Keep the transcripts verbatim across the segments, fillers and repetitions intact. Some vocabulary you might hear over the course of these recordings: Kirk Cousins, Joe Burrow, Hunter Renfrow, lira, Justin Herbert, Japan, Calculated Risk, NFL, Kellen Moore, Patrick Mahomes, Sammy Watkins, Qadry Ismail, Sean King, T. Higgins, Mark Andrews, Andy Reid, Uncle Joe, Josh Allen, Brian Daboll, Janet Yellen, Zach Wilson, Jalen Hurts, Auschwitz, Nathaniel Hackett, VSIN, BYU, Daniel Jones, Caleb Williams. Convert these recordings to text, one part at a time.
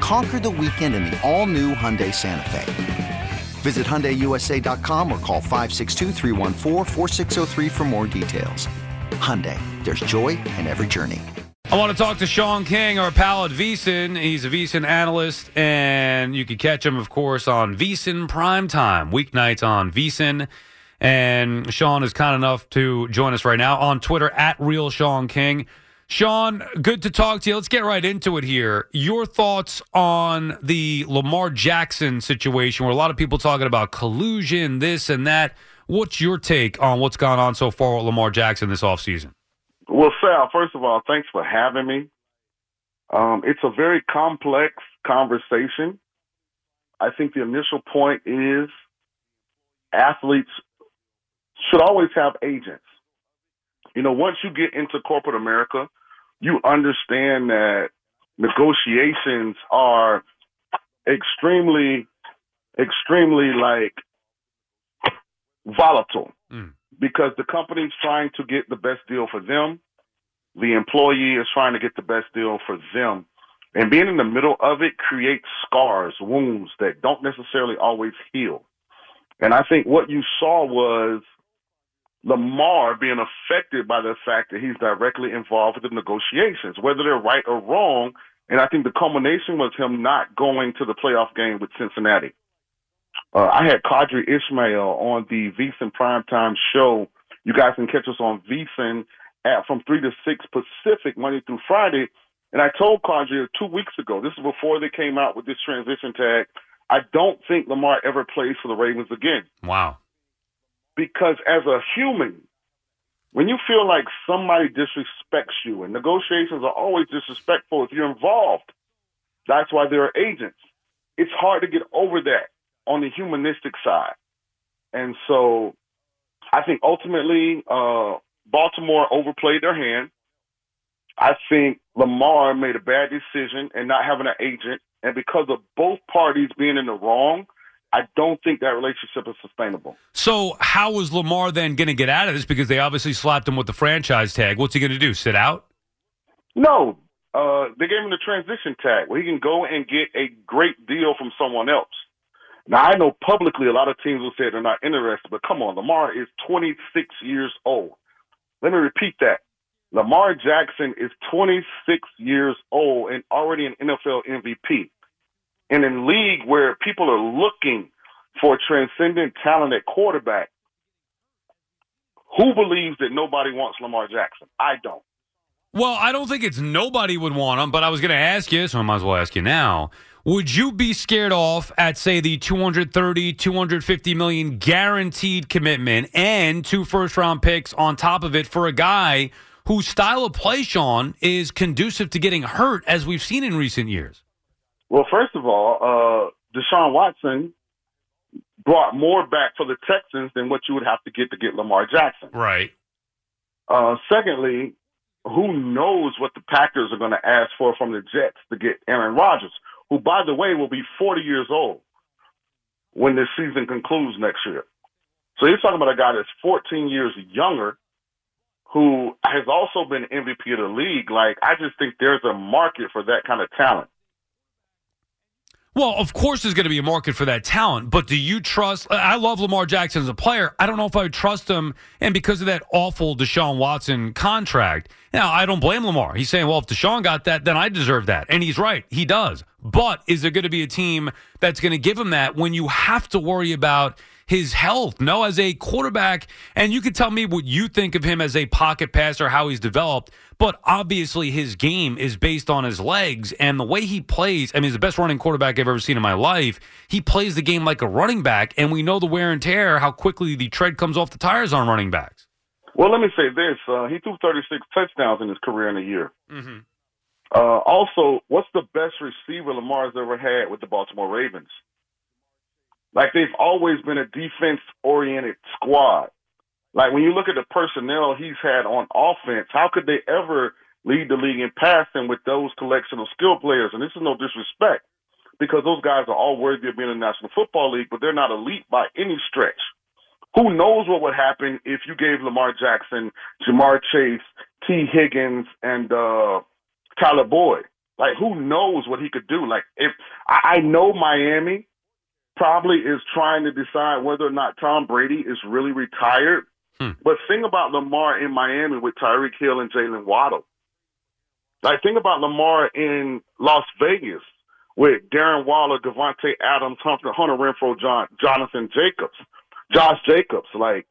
Conquer the weekend in the all-new Hyundai Santa Fe. Visit Hyundai U S A dot com or call five six two, three one four, four six zero three for more details. Hyundai, there's joy in every journey. I want to talk to Sean King, our pal at V S I N. He's a V S I N analyst, and you can catch him, of course, on V S I N Primetime, weeknights on V S I N. And Sean is kind enough to join us right now on Twitter, at Real Sean King. Sean, good to talk to you. Let's get right into it here. Your thoughts on the Lamar Jackson situation where a lot of people talking about collusion, this and that. What's your take on what's gone on so far with Lamar Jackson this offseason? Well, Sal, first of all, thanks for having me. Um, it's a very complex conversation. I think the initial point is athletes should always have agents. You know, once you get into corporate America, you understand that negotiations are extremely, extremely, like, volatile mm. because the company's trying to get the best deal for them. The employee is trying to get the best deal for them. And being in the middle of it creates scars, wounds that don't necessarily always heal. And I think what you saw was Lamar being affected by the fact that he's directly involved with the negotiations, whether they're right or wrong. And I think the culmination was him not going to the playoff game with Cincinnati. Uh, I had Qadry Ismail on the V S I N Primetime show. You guys can catch us on V S I N at from three to six Pacific, Monday through Friday. And I told Qadry two weeks ago, this is before they came out with this transition tag, I don't think Lamar ever plays for the Ravens again. Wow. Because as a human, when you feel like somebody disrespects you, and negotiations are always disrespectful if you're involved, that's why there are agents. It's hard to get over that on the humanistic side. And so I think ultimately uh, Baltimore overplayed their hand. I think Lamar made a bad decision in not having an agent. And because of both parties being in the wrong, I don't think that relationship is sustainable. So how is Lamar then going to get out of this? Because they obviously slapped him with the franchise tag. What's he going to do, sit out? No. Uh, they gave him the transition tag where he can go and get a great deal from someone else. Now, I know publicly a lot of teams will say they're not interested, but come on, Lamar is twenty-six years old. Let me repeat that. Lamar Jackson is twenty-six years old and already an N F L M V P. And in a league where people are looking for transcendent talent at quarterback, who believes that nobody wants Lamar Jackson? I don't. Well, I don't think it's nobody would want him, but I was going to ask you, so I might as well ask you now. Would you be scared off at, say, the two hundred thirty, two hundred fifty million guaranteed commitment and two first-round picks on top of it for a guy whose style of play, Sean, is conducive to getting hurt, as we've seen in recent years? Well, first of all, uh, Deshaun Watson brought more back for the Texans than what you would have to get to get Lamar Jackson. Right. Uh, secondly, who knows what the Packers are going to ask for from the Jets to get Aaron Rodgers, who, by the way, will be forty years old when this season concludes next year. So you're talking about a guy that's fourteen years younger who has also been M V P of the league. Like, I just think there's a market for that kind of talent. Well, of course there's going to be a market for that talent, but do you trust – I love Lamar Jackson as a player. I don't know if I would trust him, and because of that awful Deshaun Watson contract. Now, I don't blame Lamar. He's saying, well, if Deshaun got that, then I deserve that, and he's right. He does. But is there going to be a team that's going to give him that when you have to worry about – his health, no, as a quarterback. And you can tell me what you think of him as a pocket passer, how he's developed. But obviously his game is based on his legs and the way he plays. I mean, he's the best running quarterback I've ever seen in my life. He plays the game like a running back, and we know the wear and tear, how quickly the tread comes off the tires on running backs. Well, let me say this. Uh, he threw thirty-six touchdowns in his career in a year. Mm-hmm. Uh, also, what's the best receiver Lamar's ever had with the Baltimore Ravens? Like, they've always been a defense-oriented squad. Like, when you look at the personnel he's had on offense, how could they ever lead the league in passing with those collection of skill players? And this is no disrespect, because those guys are all worthy of being in the National Football League, but they're not elite by any stretch. Who knows what would happen if you gave Lamar Jackson, Ja'Marr Chase, T. Higgins, and uh, Tyler Boyd? Like, who knows what he could do? Like, if I know Miami probably is trying to decide whether or not Tom Brady is really retired. Hmm. But think about Lamar in Miami with Tyreek Hill and Jalen Waddle. Like, think about Lamar in Las Vegas with Darren Waller, Devontae Adams, Hunter, Hunter Renfrow, John, Jonathan Jacobs. Josh Jacobs, like,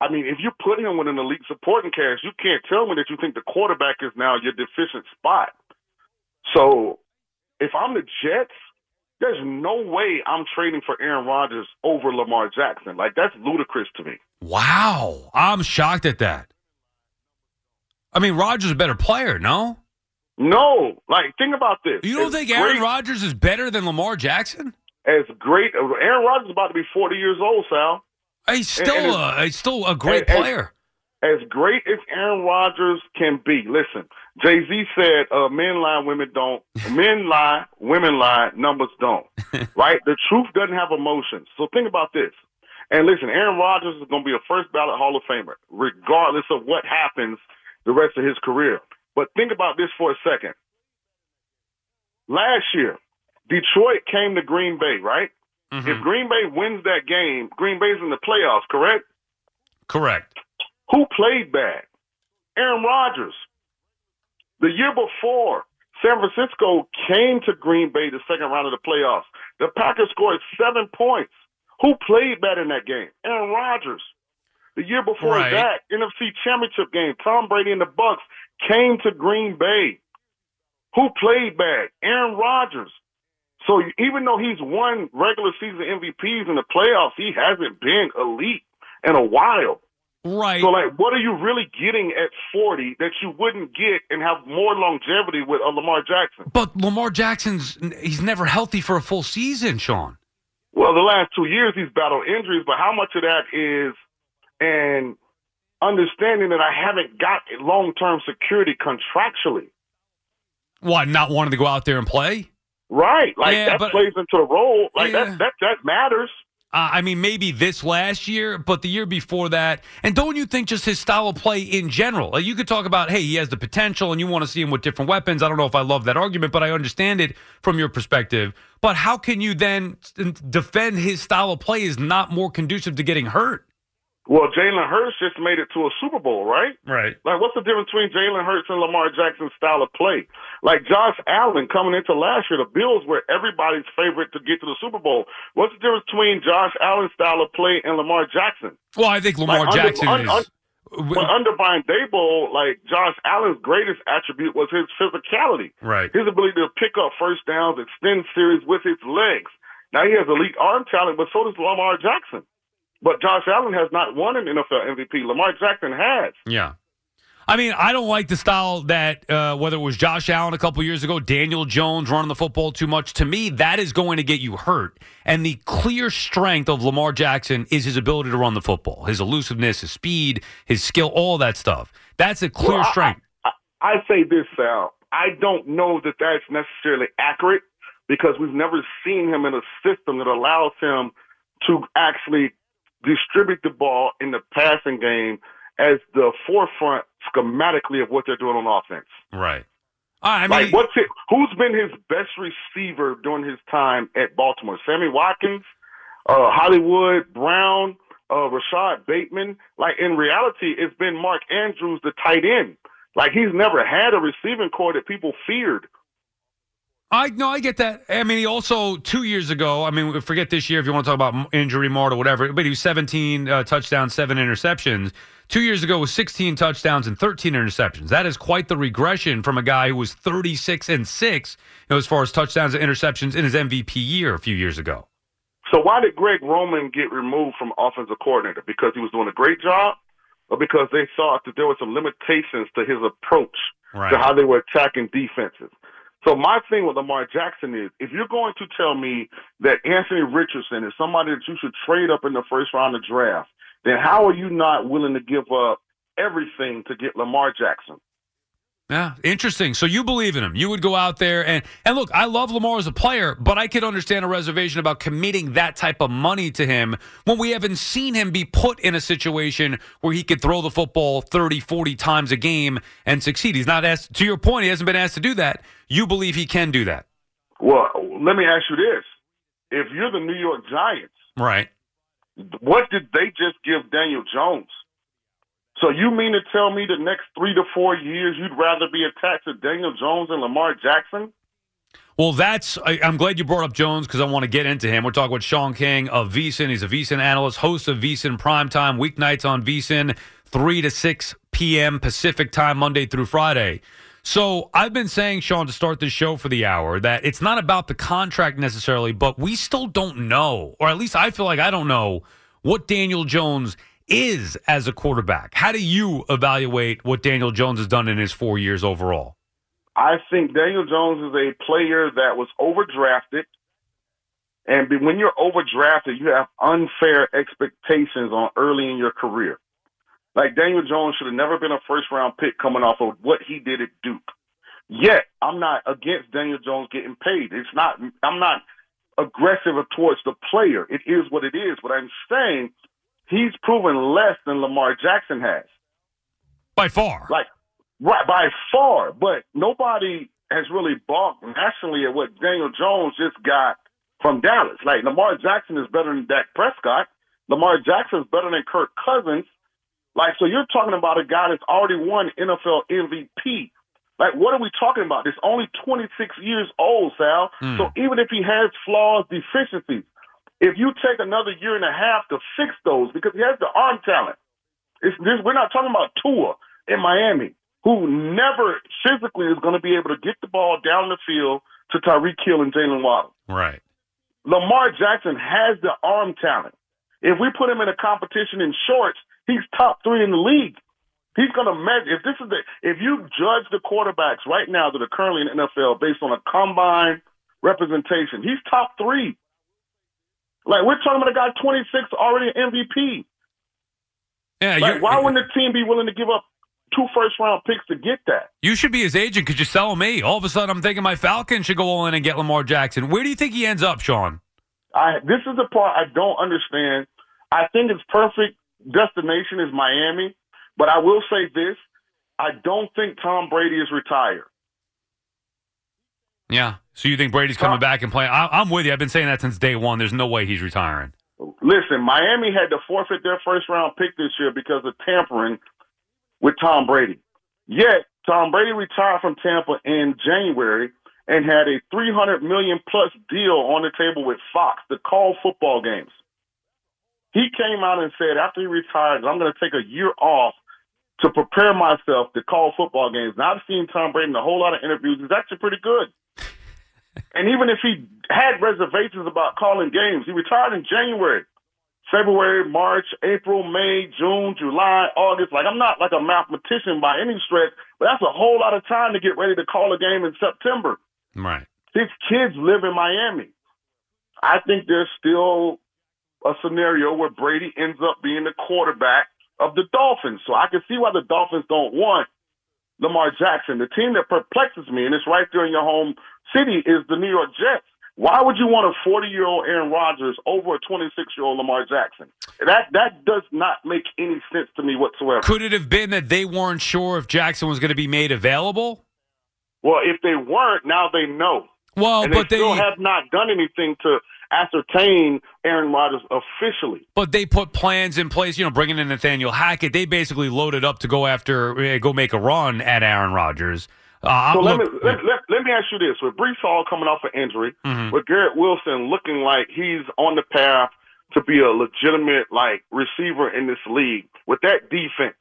I mean, if you put him with an elite supporting cast, you can't tell me that you think the quarterback is now your deficient spot. So if I'm the Jets, there's no way I'm trading for Aaron Rodgers over Lamar Jackson. Like, that's ludicrous to me. Wow. I'm shocked at that. I mean, Rodgers is a better player, no? No. Like, think about this. You don't it's think Aaron Rodgers is better than Lamar Jackson? As great, Aaron Rodgers is about to be forty years old, Sal. He's still and, and a he's still a great as, player. As, as great as Aaron Rodgers can be, listen. Jay-Z said, uh, "Men lie, women don't. Men lie, women lie. Numbers don't." Right? The truth doesn't have emotions. So think about this. And listen, Aaron Rodgers is going to be a first ballot Hall of Famer, regardless of what happens the rest of his career. But think about this for a second. Last year, Detroit came to Green Bay, right? Mm-hmm. If Green Bay wins that game, Green Bay's in the playoffs, correct? Correct. Who played bad? Aaron Rodgers. The year before, San Francisco came to Green Bay the second round of the playoffs. The Packers scored seven points. Who played bad in that game? Aaron Rodgers. The year before right. that, N F C Championship game, Tom Brady and the Bucks came to Green Bay. Who played bad? Aaron Rodgers. So even though he's won regular season M V Ps in the playoffs, he hasn't been elite in a while. Right. So, like, what are you really getting at forty that you wouldn't get and have more longevity with a Lamar Jackson? But Lamar Jackson's he's never healthy for a full season, Sean. Well, the last two years he's battled injuries, but how much of that is an understanding that I haven't got long-term security contractually? What, not wanting to go out there and play? Right, like yeah, that but, plays into a role. Like yeah. that, that, that matters. Uh, I mean, maybe this last year, but the year before that. And don't you think just his style of play in general? Like, you could talk about, hey, he has the potential, and you want to see him with different weapons. I don't know if I love that argument, but I understand it from your perspective. But how can you then defend his style of play is not more conducive to getting hurt? Well, Jalen Hurts just made it to a Super Bowl, right? Right. Like, what's the difference between Jalen Hurts and Lamar Jackson's style of play? Like, Josh Allen coming into last year, the Bills were everybody's favorite to get to the Super Bowl. What's the difference between Josh Allen's style of play and Lamar Jackson? Well, I think Lamar like, Jackson under, is... Un, un, well, under Brian Daboll, like, Josh Allen's greatest attribute was his physicality. Right. His ability to pick up first downs, extend series with his legs. Now, he has elite arm talent, but so does Lamar Jackson. But Josh Allen has not won an N F L M V P. Lamar Jackson has. Yeah. I mean, I don't like the style that, uh, whether it was Josh Allen a couple years ago, Daniel Jones running the football too much. To me, that is going to get you hurt. And the clear strength of Lamar Jackson is his ability to run the football, his elusiveness, his speed, his skill, all that stuff. That's a clear well, I, strength. I, I, I say this, Sal. I don't know that that's necessarily accurate because we've never seen him in a system that allows him to actually distribute the ball in the passing game as the forefront schematically of what they're doing on offense. Right. I mean, like, what's it, who's been his best receiver during his time at Baltimore? Sammy Watkins, uh, Hollywood Brown, uh, Rashad Bateman. Like, in reality, it's been Mark Andrews, the tight end. Like, he's never had a receiving core that people feared. I no, I get that. I mean, he also, two years ago, I mean, forget this year if you want to talk about injury, marred or whatever, but he was seventeen uh, touchdowns, seven interceptions. Two years ago was sixteen touchdowns and thirteen interceptions. That is quite the regression from a guy who was thirty-six and six, you know, as far as touchdowns and interceptions in his M V P year a few years ago. So why did Greg Roman get removed from offensive coordinator? Because he was doing a great job, or because they thought that there were some limitations to his approach right. to how they were attacking defenses? So my thing with Lamar Jackson is, if you're going to tell me that Anthony Richardson is somebody that you should trade up in the first round of draft, then how are you not willing to give up everything to get Lamar Jackson? Yeah, interesting. So you believe in him. You would go out there and, and look, I love Lamar as a player, but I could understand a reservation about committing that type of money to him when we haven't seen him be put in a situation where he could throw the football thirty, forty times a game and succeed. He's not asked, to your point, he hasn't been asked to do that. You believe he can do that? Well, let me ask you this. If you're the New York Giants, right? What did they just give Daniel Jones? So you mean to tell me the next three to four years you'd rather be attached to Daniel Jones and Lamar Jackson? Well, that's I, I'm glad you brought up Jones because I want to get into him. We're talking with Sean King of V S I N. He's a V S I N analyst, host of V S I N Primetime, weeknights on V S I N, three to six p.m. Pacific time, Monday through Friday. So I've been saying, Sean, to start this show for the hour, that it's not about the contract necessarily, but we still don't know, or at least I feel like I don't know, what Daniel Jones is as a quarterback. How do you evaluate what Daniel Jones has done in his four years overall? I think Daniel Jones is a player that was overdrafted. And when you're overdrafted, you have unfair expectations on early in your career. Like Daniel Jones should have never been a first-round pick coming off of what he did at Duke. Yet, I'm not against Daniel Jones getting paid. It's not. I'm not aggressive towards the player. It is what it is. But I'm saying he's proven less than Lamar Jackson has. By far. Like, right, by far. But nobody has really balked nationally at what Daniel Jones just got from Dallas. Like, Lamar Jackson is better than Dak Prescott. Lamar Jackson is better than Kirk Cousins. Like, so you're talking about a guy that's already won N F L M V P. Like, what are we talking about? It's only twenty-six years old, Sal. Mm. So even if he has flaws, deficiencies, if you take another year and a half to fix those, because he has the arm talent. It's, this, we're not talking about Tua in Miami, who never physically is going to be able to get the ball down the field to Tyreek Hill and Jalen Waddle. Right. Lamar Jackson has the arm talent. If we put him in a competition in shorts, he's top three in the league. He's going to measure. If this is the, if you judge the quarterbacks right now that are currently in the N F L based on a combine representation, he's top three. Like, we're talking about a guy twenty-six, already an M V P. Yeah, like, why wouldn't the team be willing to give up two first-round picks to get that? You should be his agent. Could you sell me? All of a sudden, I'm thinking my Falcons should go all in and get Lamar Jackson. Where do you think he ends up, Sean? I, this is the part I don't understand. I think his perfect destination is Miami, but I will say this. I don't think Tom Brady is retired. Yeah. So you think Brady's coming back and playing? I, I'm with you. I've been saying that since day one. There's no way he's retiring. Listen, Miami had to forfeit their first-round pick this year because of tampering with Tom Brady. Yet, Tom Brady retired from Tampa in January and had a three hundred million plus deal on the table with Fox to call football games. He came out and said, after he retired, I'm going to take a year off to prepare myself to call football games. Now, I've seen Tom Brady in a whole lot of interviews. He's actually pretty good. And even if he had reservations about calling games, he retired in January, February, March, April, May, June, July, August. Like, I'm not like a mathematician by any stretch, but that's a whole lot of time to get ready to call a game in September. Right. His kids live in Miami. I think there's still a scenario where Brady ends up being the quarterback of the Dolphins. So I can see why the Dolphins don't want Lamar Jackson. The team that perplexes me, and it's right there in your home city, is the New York Jets. Why would you want a forty-year-old Aaron Rodgers over a twenty-six-year-old Lamar Jackson? That that does not make any sense to me whatsoever. Could it have been that they weren't sure if Jackson was going to be made available? Well, if they weren't, now they know. Well, and they but still they have not done anything to ascertain Aaron Rodgers officially. But they put plans in place, you know, bringing in Nathaniel Hackett. They basically loaded up to go after, go make a run at Aaron Rodgers. Uh, so look, let me let, let, let me ask you this: with Breece Hall coming off an injury, mm-hmm. with Garrett Wilson looking like he's on the path to be a legitimate like receiver in this league, with that defense,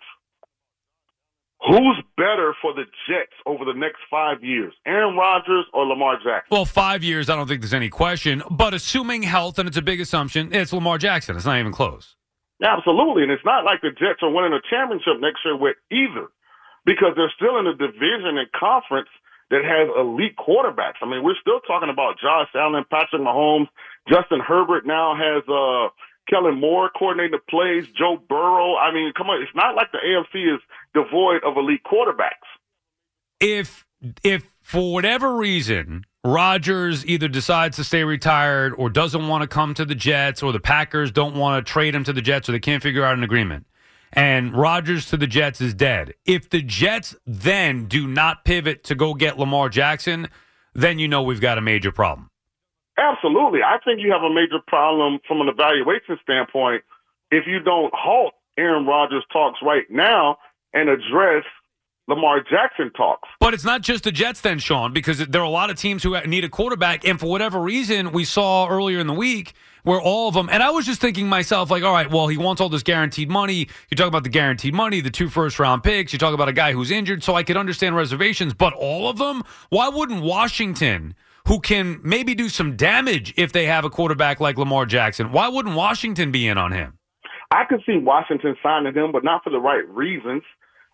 who's better for the Jets over the next five years, Aaron Rodgers or Lamar Jackson? Well, five years, I don't think there's any question. But assuming health, and it's a big assumption, it's Lamar Jackson. It's not even close. Absolutely, and it's not like the Jets are winning a championship next year with either, because they're still in a division and conference that has elite quarterbacks. I mean, we're still talking about Josh Allen, Patrick Mahomes. Justin Herbert now has uh, Kellen Moore coordinating the plays, Joe Burrow. I mean, come on, it's not like the A F C is devoid of elite quarterbacks. If, if for whatever reason Rodgers either decides to stay retired or doesn't want to come to the Jets, or the Packers don't want to trade him to the Jets, or they can't figure out an agreement, and Rodgers to the Jets is dead, if the Jets then do not pivot to go get Lamar Jackson, then you know we've got a major problem. Absolutely. I think you have a major problem from an evaluation standpoint if you don't halt Aaron Rodgers talks right now and address Lamar Jackson talks. But it's not just the Jets then, Sean, because there are a lot of teams who need a quarterback, and for whatever reason, we saw earlier in the week where all of them, and I was just thinking myself, like, all right, well, he wants all this guaranteed money. You talk about the guaranteed money, the two first-round picks. You talk about a guy who's injured, so I could understand reservations. But all of them? Why wouldn't Washington, who can maybe do some damage if they have a quarterback like Lamar Jackson, why wouldn't Washington be in on him? I could see Washington signing him, but not for the right reasons.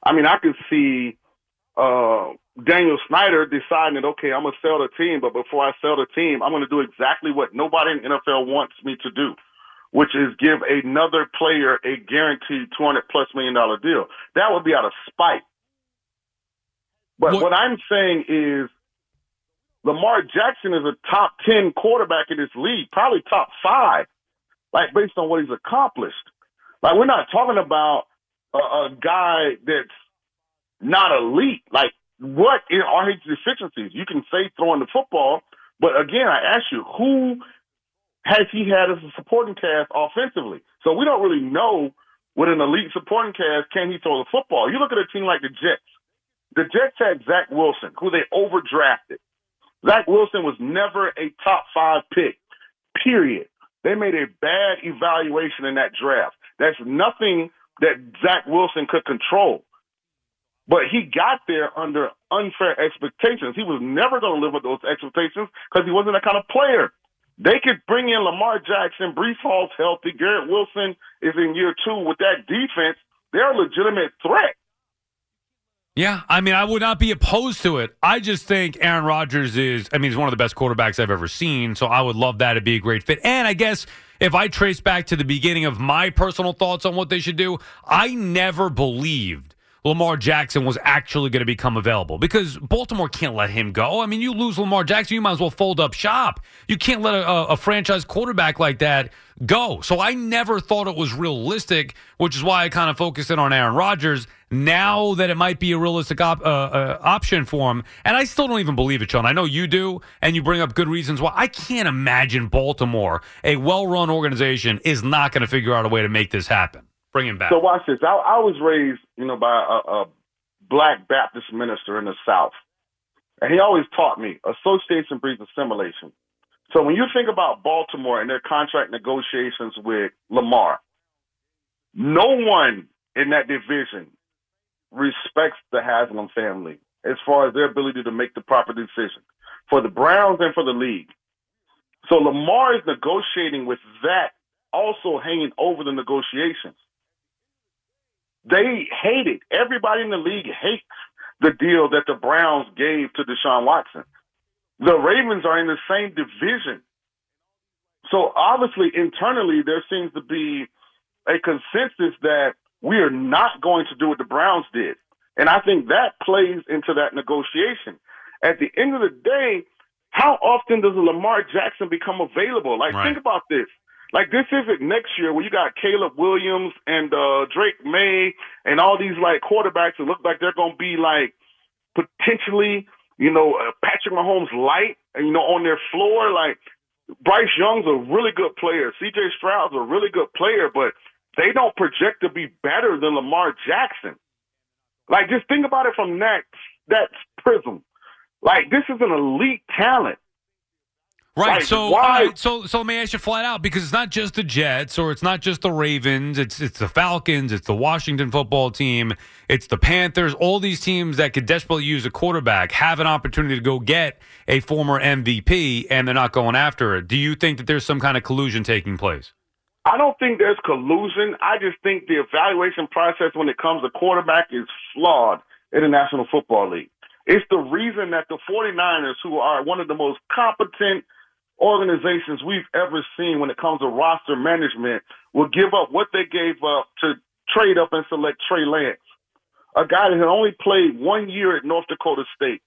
I mean, I could see uh, Daniel Snyder deciding that, okay, I'm going to sell the team, but before I sell the team, I'm going to do exactly what nobody in the N F L wants me to do, which is give another player a guaranteed two hundred plus million dollar deal. That would be out of spite. But what, what I'm saying is Lamar Jackson is a top ten quarterback in this league, probably top five, like based on what he's accomplished. Like, we're not talking about a, a guy that's not elite. Like, what are his deficiencies? You can say throwing the football, but again, I ask you, who has he had as a supporting cast offensively? So we don't really know with an elite supporting cast, can he throw the football? You look at a team like the Jets. The Jets had Zach Wilson, who they overdrafted. Zach Wilson was never a top five pick, period. They made a bad evaluation in that draft. That's nothing that Zach Wilson could control. But he got there under unfair expectations. He was never going to live with those expectations because he wasn't that kind of player. They could bring in Lamar Jackson, Breece Hall's healthy, Garrett Wilson is in year two with that defense. They're a legitimate threat. Yeah, I mean, I would not be opposed to it. I just think Aaron Rodgers is, I mean, he's one of the best quarterbacks I've ever seen, so I would love that. It'd be a great fit. And I guess if I trace back to the beginning of my personal thoughts on what they should do, I never believed Lamar Jackson was actually going to become available because Baltimore can't let him go. I mean, you lose Lamar Jackson, you might as well fold up shop. You can't let a, a franchise quarterback like that go. So I never thought it was realistic, which is why I kind of focused in on Aaron Rodgers. Now that it might be a realistic op- uh, uh, option for him, and I still don't even believe it, Sean. I know you do, and you bring up good reasons why. I can't imagine Baltimore, a well-run organization, is not going to figure out a way to make this happen. Bring him back. So watch this. I, I was raised, you know, by a, a black Baptist minister in the South, and he always taught me association breeds assimilation. So when you think about Baltimore and their contract negotiations with Lamar, no one in that division respects the Haslam family as far as their ability to make the proper decision for the Browns and for the league. So Lamar is negotiating with that also hanging over the negotiations. They hate it. Everybody in the league hates the deal that the Browns gave to Deshaun Watson. The Ravens are in the same division. So obviously, internally, there seems to be a consensus that we are not going to do what the Browns did. And I think that plays into that negotiation. At the end of the day, how often does Lamar Jackson become available? Like, right. Think about this. Like, this isn't next year where you got Caleb Williams and uh, Drake May and all these, like, quarterbacks that look like they're going to be, like, potentially, you know, uh, Patrick Mahomes light, and, you know, on their floor. Like, Bryce Young's a really good player. C J Stroud's a really good player, but they don't project to be better than Lamar Jackson. Like, just think about it from that, that prism. Like, this is an elite talent. Right, like, so why? Right, so so let me ask you flat out, because it's not just the Jets or it's not just the Ravens, it's it's the Falcons, it's the Washington football team, it's the Panthers, all these teams that could desperately use a quarterback have an opportunity to go get a former M V P, and they're not going after it. Do you think that there's some kind of collusion taking place? I don't think there's collusion. I just think the evaluation process when it comes to quarterback is flawed in the National Football League. It's the reason that the 49ers, who are one of the most competent organizations we've ever seen when it comes to roster management, will give up what they gave up to trade up and select Trey Lance, a guy that had only played one year at North Dakota State,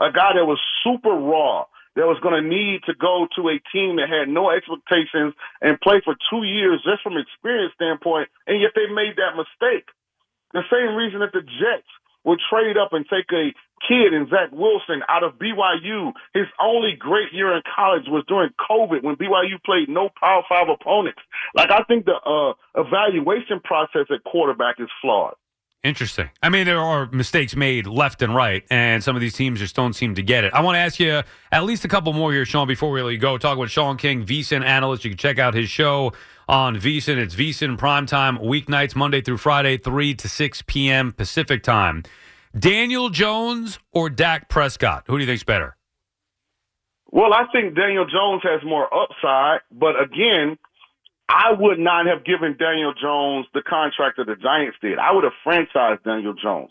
a guy that was super raw, that was going to need to go to a team that had no expectations and play for two years just from experience standpoint, and yet they made that mistake. The same reason that the Jets will trade up and take a kid in Zach Wilson out of B Y U. His only great year in college was during COVID when B Y U played no Power Five opponents. Like, I think the uh, evaluation process at quarterback is flawed. Interesting. I mean, there are mistakes made left and right, and some of these teams just don't seem to get it. I want to ask you at least a couple more here, Sean, before we really go. Talk with Sean King, V S I N analyst. You can check out his show on V S I N. It's V S I N Primetime, weeknights, Monday through Friday, three to six p.m. Pacific time. Daniel Jones or Dak Prescott? Who do you think's better? Well, I think Daniel Jones has more upside, but again, I would not have given Daniel Jones the contract that the Giants did. I would have franchised Daniel Jones,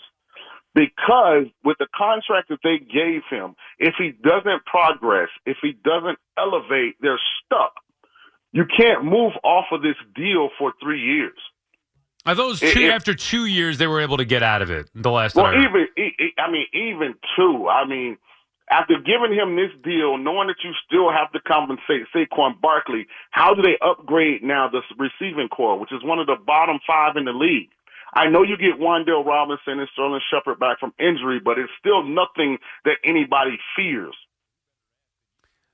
because with the contract that they gave him, if he doesn't progress, if he doesn't elevate, they're stuck. You can't move off of this deal for three years. Are those two, it, after two years, they were able to get out of it the last time? Well, even, I mean, even two. I mean, after giving him this deal, knowing that you still have to compensate Saquon Barkley, how do they upgrade now the receiving corps, which is one of the bottom five in the league? I know you get Wan'Dale Robinson and Sterling Shepard back from injury, but it's still nothing that anybody fears.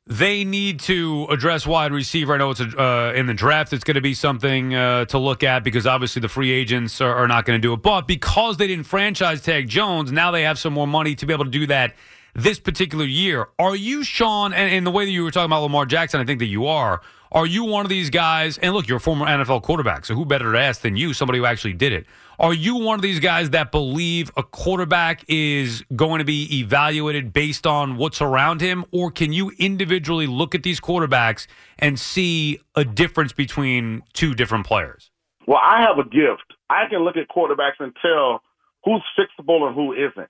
They need to address wide receiver. I know it's a, uh, in the draft, it's going to be something uh, to look at, because obviously the free agents are, are not going to do it. But because they didn't franchise tag Jones, now they have some more money to be able to do that this particular year. Are you, Sean, and, and the way that you were talking about Lamar Jackson, I think that you are, are you one of these guys, and look, you're a former N F L quarterback, so who better to ask than you, somebody who actually did it. Are you one of these guys that believe a quarterback is going to be evaluated based on what's around him, or can you individually look at these quarterbacks and see a difference between two different players? Well, I have a gift. I can look at quarterbacks and tell who's fixable and who isn't,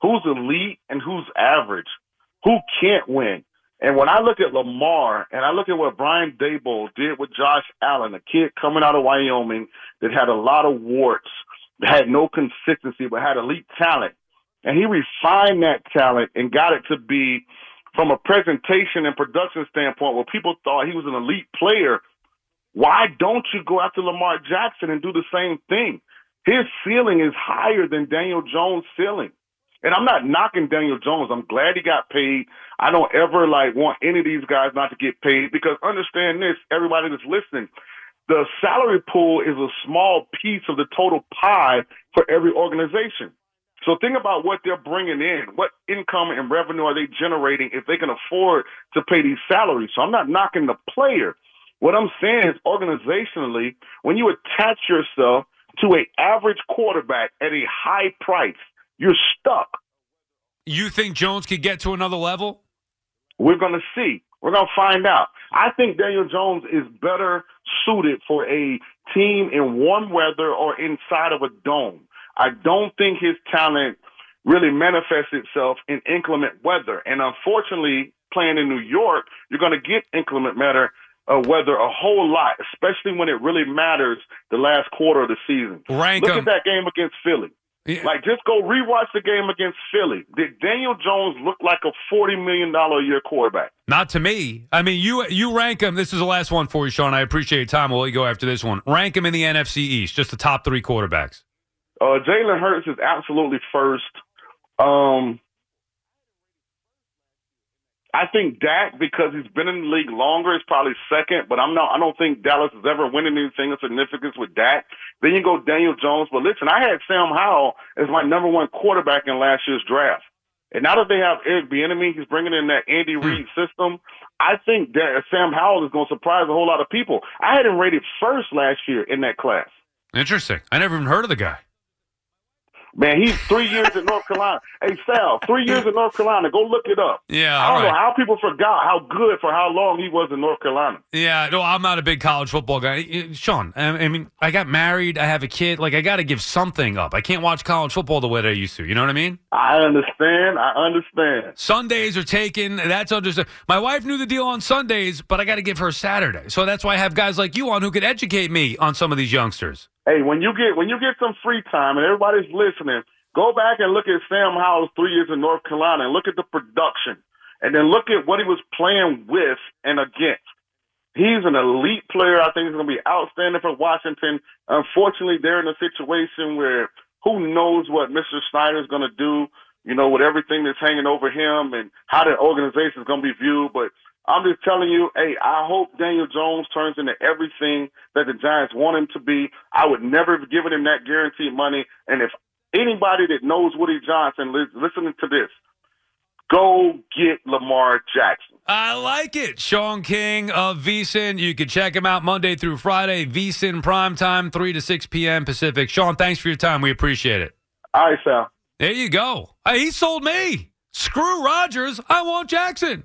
who's elite and who's average, who can't win. And when I look at Lamar and I look at what Brian Daboll did with Josh Allen, a kid coming out of Wyoming that had a lot of warts, that had no consistency, but had elite talent. And he refined that talent and got it to be, from a presentation and production standpoint, where people thought he was an elite player. Why don't you go after Lamar Jackson and do the same thing? His ceiling is higher than Daniel Jones' ceiling. And I'm not knocking Daniel Jones. I'm glad he got paid. I don't ever like want any of these guys not to get paid, because understand this, everybody that's listening, the salary pool is a small piece of the total pie for every organization. So think about what they're bringing in. What income and revenue are they generating if they can afford to pay these salaries? So I'm not knocking the player. What I'm saying is, organizationally, when you attach yourself to an average quarterback at a high price, you're stuck. You think Jones could get to another level? We're going to see. We're going to find out. I think Daniel Jones is better suited for a team in warm weather or inside of a dome. I don't think his talent really manifests itself in inclement weather. And unfortunately, playing in New York, you're going to get inclement weather. Uh, weather a whole lot, especially when it really matters the last quarter of the season. Rank Look em. at that game against Philly. Yeah. Like, just go rewatch the game against Philly. Did Daniel Jones look like a forty million dollars a year quarterback? Not to me. I mean, you you rank him. This is the last one for you, Sean. I appreciate your time. We'll let you go after this one. Rank him in the N F C East, just the top three quarterbacks. Uh, Jalen Hurts is absolutely first. Um, I think Dak, because he's been in the league longer, is probably second. But I'm not. I don't think Dallas is ever winning anything of significance with Dak. Then you go Daniel Jones. But listen, I had Sam Howell as my number one quarterback in last year's draft. And now that they have Eric Bieniemy, he's bringing in that Andy Reid system. I think that Sam Howell is going to surprise a whole lot of people. I had him rated first last year in that class. Interesting. I never even heard of the guy. Man, he's three years in North Carolina. Hey, Sal, three years in North Carolina. Go look it up. Yeah, I don't right. know how people forgot how good for how long he was in North Carolina. Yeah, no, I'm not a big college football guy. Sean, I mean, I got married. I have a kid. Like, I got to give something up. I can't watch college football the way that I used to. You know what I mean? I understand. I understand. Sundays are taken. That's understood. My wife knew the deal on Sundays, but I got to give her Saturday. So that's why I have guys like you on who could educate me on some of these youngsters. Hey, when you get when you get some free time and everybody's listening, go back and look at Sam Howell's three years in North Carolina and look at the production, and then look at what he was playing with and against. He's an elite player. I think he's going to be outstanding for Washington. Unfortunately, they're in a situation where who knows what Mister Snyder's going to do, you know, with everything that's hanging over him and how the organization is going to be viewed. But I'm just telling you, hey, I hope Daniel Jones turns into everything that the Giants want him to be. I would never have given him that guaranteed money. And if anybody that knows Woody Johnson is listening to this, go get Lamar Jackson. I like it. Sean King of V S I N. You can check him out Monday through Friday, V S I N primetime, three to six p.m. Pacific. Sean, thanks for your time. We appreciate it. All right, Sal. There you go. Hey, he sold me. Screw Rodgers. I want Jackson.